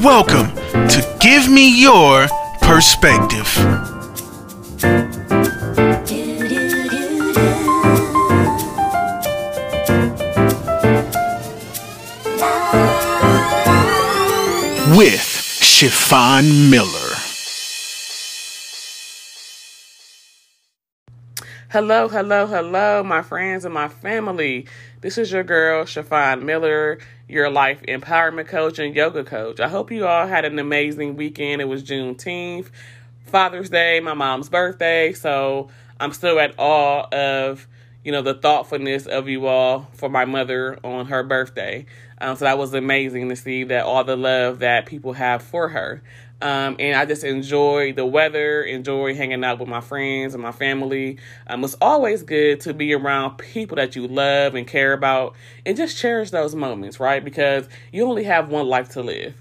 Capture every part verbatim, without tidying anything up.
Welcome to Give Me Your Perspective. With Chiffon Miller. Hello, hello, hello, my friends and my family. This is your girl, Shafan Miller, your life empowerment coach and yoga coach. I hope you all had an amazing weekend. It was Juneteenth, Father's Day, my mom's birthday. So I'm still at awe of, you know, the thoughtfulness of you all for my mother on her birthday. Um, so that was amazing to see that all the love that people have for her. Um, and I just enjoy the weather, enjoy hanging out with my friends and my family. Um, it's always good to be around people that you love and care about and just cherish those moments, right? Because you only have one life to live.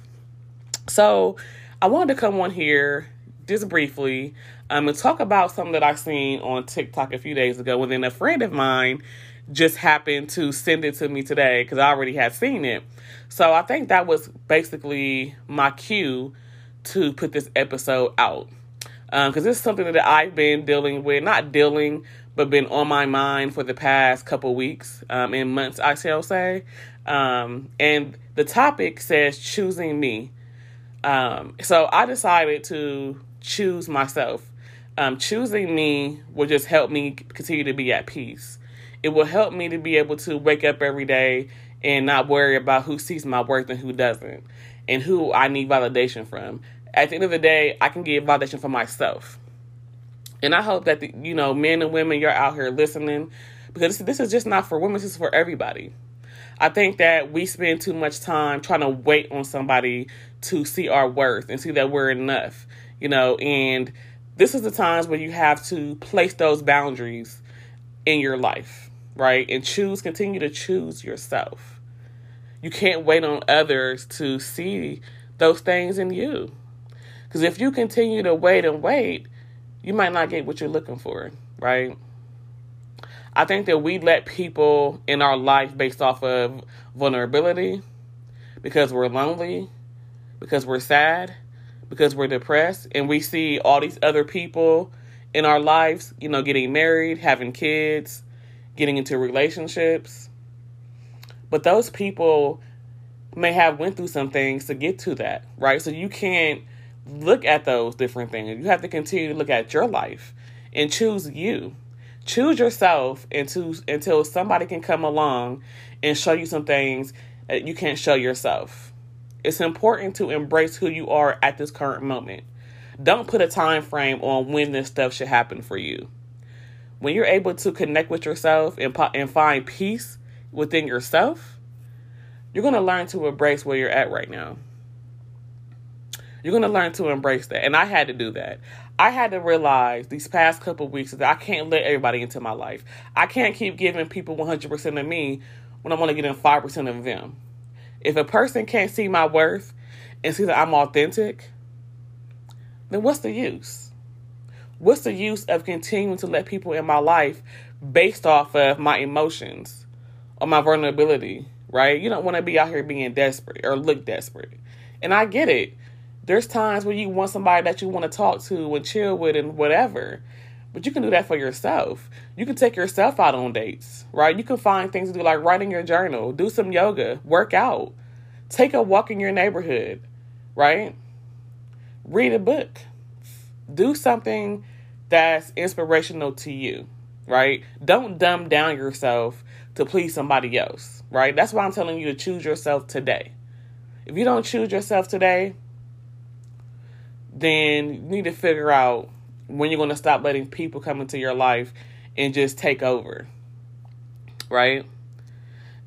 So I wanted to come on here just briefly um, and talk about something that I seen on TikTok a few days ago. And then a friend of mine just happened to send it to me today because I already had seen it. So I think that was basically my cue to put this episode out, because um, this is something that I've been dealing with, not dealing, but been on my mind for the past couple weeks um, and months, I shall say. Um, and the topic says choosing me. Um, so I decided to choose myself. Um, choosing me will just help me continue to be at peace. It will help me to be able to wake up every day and not worry about who sees my worth and who doesn't, and who I need validation from. At the end of the day, I can get validation from myself. And I hope that, the, you know, men and women, you're out here listening, because this, this is just not for women, this is for everybody. I think that we spend too much time trying to wait on somebody to see our worth and see that we're enough, you know, and this is the times where you have to place those boundaries in your life, right? And choose, continue to choose yourself. You can't wait on others to see those things in you. Because if you continue to wait and wait, you might not get what you're looking for, right? I think that we let people in our life based off of vulnerability, because we're lonely, because we're sad, because we're depressed, and we see all these other people in our lives, you know, getting married, having kids, getting into relationships. But those people may have went through some things to get to that, right? So you can't look at those different things. You have to continue to look at your life and choose you. Choose yourself until, until somebody can come along and show you some things that you can't show yourself. It's important to embrace who you are at this current moment. Don't put a time frame on when this stuff should happen for you. When you're able to connect with yourself and, and find peace within yourself, you're going to learn to embrace where you're at right now. You're going to learn to embrace that. And I had to do that. I had to realize these past couple weeks that I can't let everybody into my life. I can't keep giving people one hundred percent of me when I'm only getting five percent of them. If a person can't see my worth and see that I'm authentic, then what's the use? What's the use of continuing to let people in my life based off of my emotions? Or my vulnerability, right? You don't want to be out here being desperate or look desperate. And I get it. There's times where you want somebody that you want to talk to and chill with and whatever. But you can do that for yourself. You can take yourself out on dates, right? You can find things to do, like writing your journal, do some yoga, work out, take a walk in your neighborhood, right? Read a book. Do something that's inspirational to you, right? Don't dumb down yourself to please somebody else, right? That's why I'm telling you to choose yourself today. If you don't choose yourself today, then you need to figure out when you're going to stop letting people come into your life and just take over, right?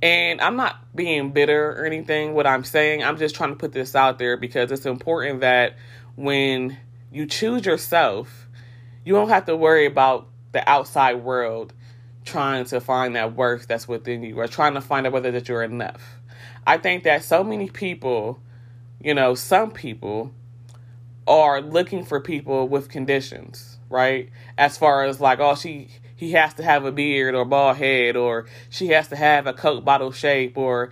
And I'm not being bitter or anything, what I'm saying. I'm just trying to put this out there because it's important that when you choose yourself, you don't have to worry about the outside world trying to find that worth that's within you, or trying to find out whether that you're enough. I think that so many people, you know, some people are looking for people with conditions, right? As far as like, oh, she, he has to have a beard or bald head, or she has to have a Coke bottle shape, or,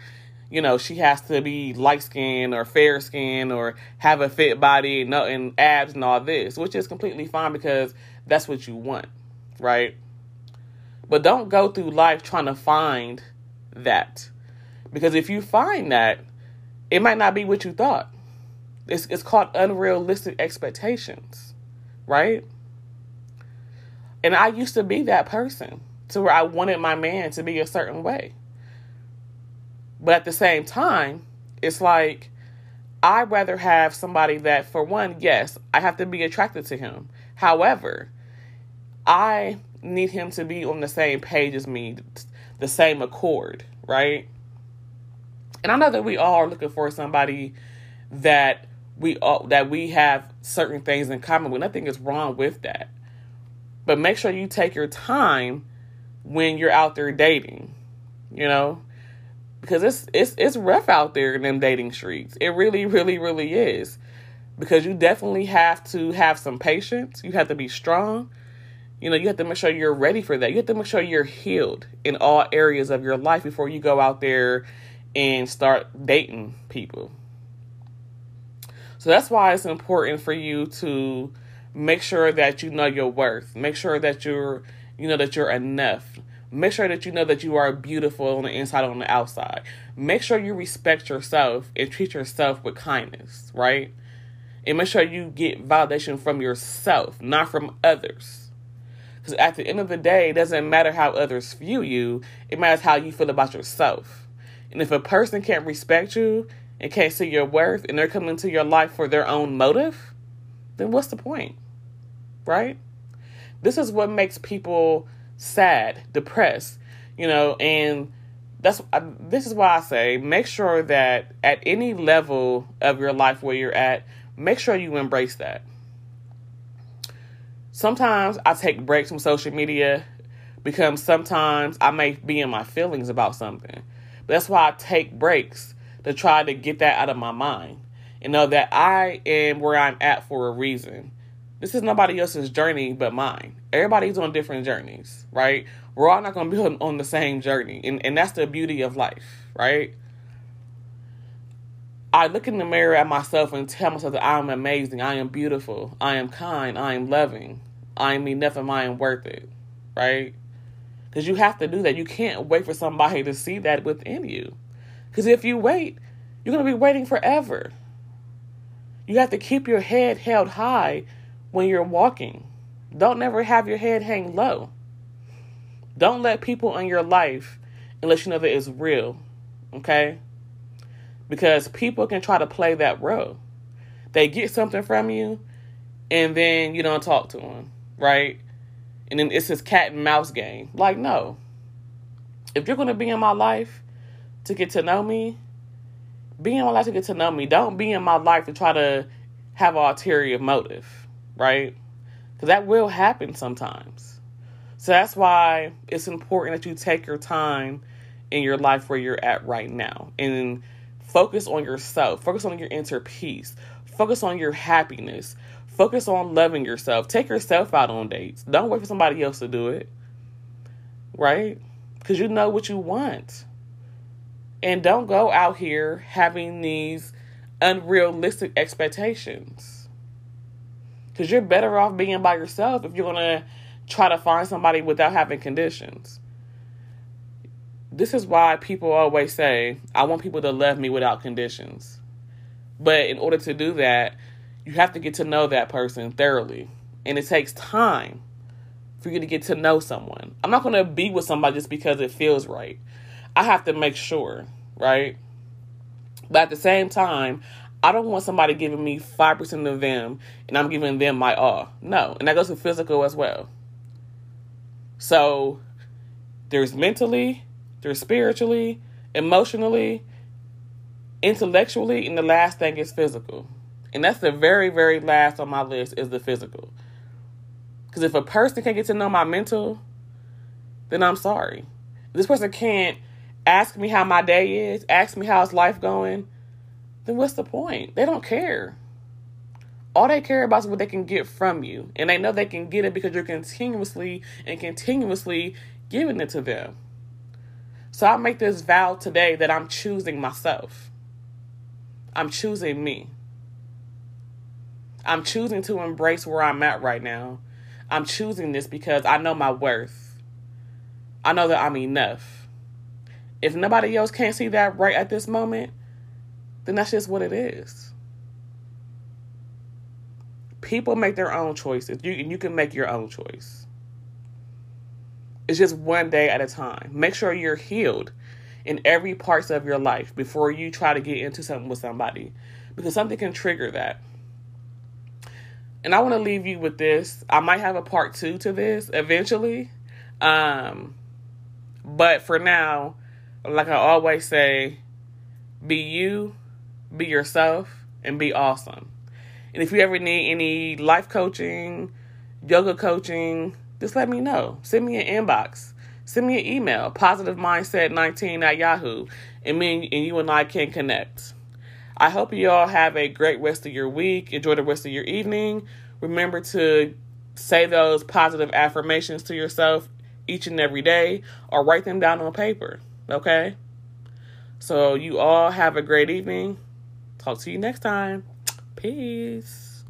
you know, she has to be light-skinned or fair-skinned or have a fit body and, and abs and all this, which is completely fine because that's what you want, right? But don't go through life trying to find that, because if you find that, it might not be what you thought. It's it's called unrealistic expectations, right? And I used to be that person to where I wanted my man to be a certain way. But at the same time, it's like, I'd rather have somebody that, for one, yes, I have to be attracted to him. However, I need him to be on the same page as me, the same accord, right? And I know that we all are looking for somebody that we all, that we have certain things in common with. Nothing is wrong with that. But make sure you take your time when you're out there dating, you know? Because it's it's it's rough out there in them dating streets. It really, really, really is. Because you definitely have to have some patience. You have to be strong. You know, you have to make sure you're ready for that. You have to make sure you're healed in all areas of your life before you go out there and start dating people. So that's why it's important for you to make sure that you know your worth. Make sure that you're, you know, that you're enough. Make sure that you know that you are beautiful on the inside and on the outside. Make sure you respect yourself and treat yourself with kindness, right? And make sure you get validation from yourself, not from others. Because at the end of the day, it doesn't matter how others view you. It matters how you feel about yourself. And if a person can't respect you and can't see your worth and they're coming into your life for their own motive, then what's the point, right? This is what makes people sad, depressed, you know, and that's I, this is why I say make sure that at any level of your life where you're at, make sure you embrace that. Sometimes I take breaks from social media because sometimes I may be in my feelings about something. But that's why I take breaks to try to get that out of my mind and know that I am where I'm at for a reason. This is nobody else's journey but mine. Everybody's on different journeys, right? We're all not going to be on, on the same journey. And, and that's the beauty of life, right? I look in the mirror at myself and tell myself that I am amazing. I am beautiful. I am kind. I am loving. I am enough and I am worth it, right? Because you have to do that. You can't wait for somebody to see that within you. Because if you wait, you're going to be waiting forever. You have to keep your head held high when you're walking. Don't never have your head hang low. Don't let people in your life unless you know that it's real, okay? Because people can try to play that role. They get something from you, and then you don't talk to them, right? And then it's this cat and mouse game. Like, no. If you're going to be in my life to get to know me, be in my life to get to know me. Don't be in my life to try to have an ulterior motive. Right? Because that will happen sometimes. So that's why it's important that you take your time in your life where you're at right now and focus on yourself. Focus on your inner peace. Focus on your happiness. Focus on loving yourself. Take yourself out on dates. Don't wait for somebody else to do it. Right? Because you know what you want. And don't go out here having these unrealistic expectations. Because you're better off being by yourself if you're going to try to find somebody without having conditions. This is why people always say, I want people to love me without conditions. But in order to do that, you have to get to know that person thoroughly. And it takes time for you to get to know someone. I'm not going to be with somebody just because it feels right. I have to make sure, right? But at the same time, I don't want somebody giving me five percent of them and I'm giving them my all. No. And that goes to physical as well. So there's mentally, there's spiritually, emotionally, intellectually, and the last thing is physical. And that's the very, very last on my list is the physical. Because if a person can't get to know my mental, then I'm sorry. If this person can't ask me how my day is, ask me how's life going, then what's the point? They don't care. All they care about is what they can get from you. And they know they can get it because you're continuously and continuously giving it to them. So I make this vow today that I'm choosing myself. I'm choosing me. I'm choosing to embrace where I'm at right now. I'm choosing this because I know my worth. I know that I'm enough. If nobody else can't see that right at this moment, then that's just what it is. People make their own choices. You, you can make your own choice. It's just one day at a time. Make sure you're healed in every parts of your life before you try to get into something with somebody, because something can trigger that. And I want to leave you with this. I might have a part two to this eventually. Um, but for now, like I always say, be you, be yourself, and be awesome. And if you ever need any life coaching, yoga coaching, just let me know. Send me an inbox. Send me an email, positive mindset nineteen at yahoo, and me and you and I can connect. I hope you all have a great rest of your week. Enjoy the rest of your evening. Remember to say those positive affirmations to yourself each and every day, or write them down on paper, okay? So you all have a great evening. Talk to you next time. Peace.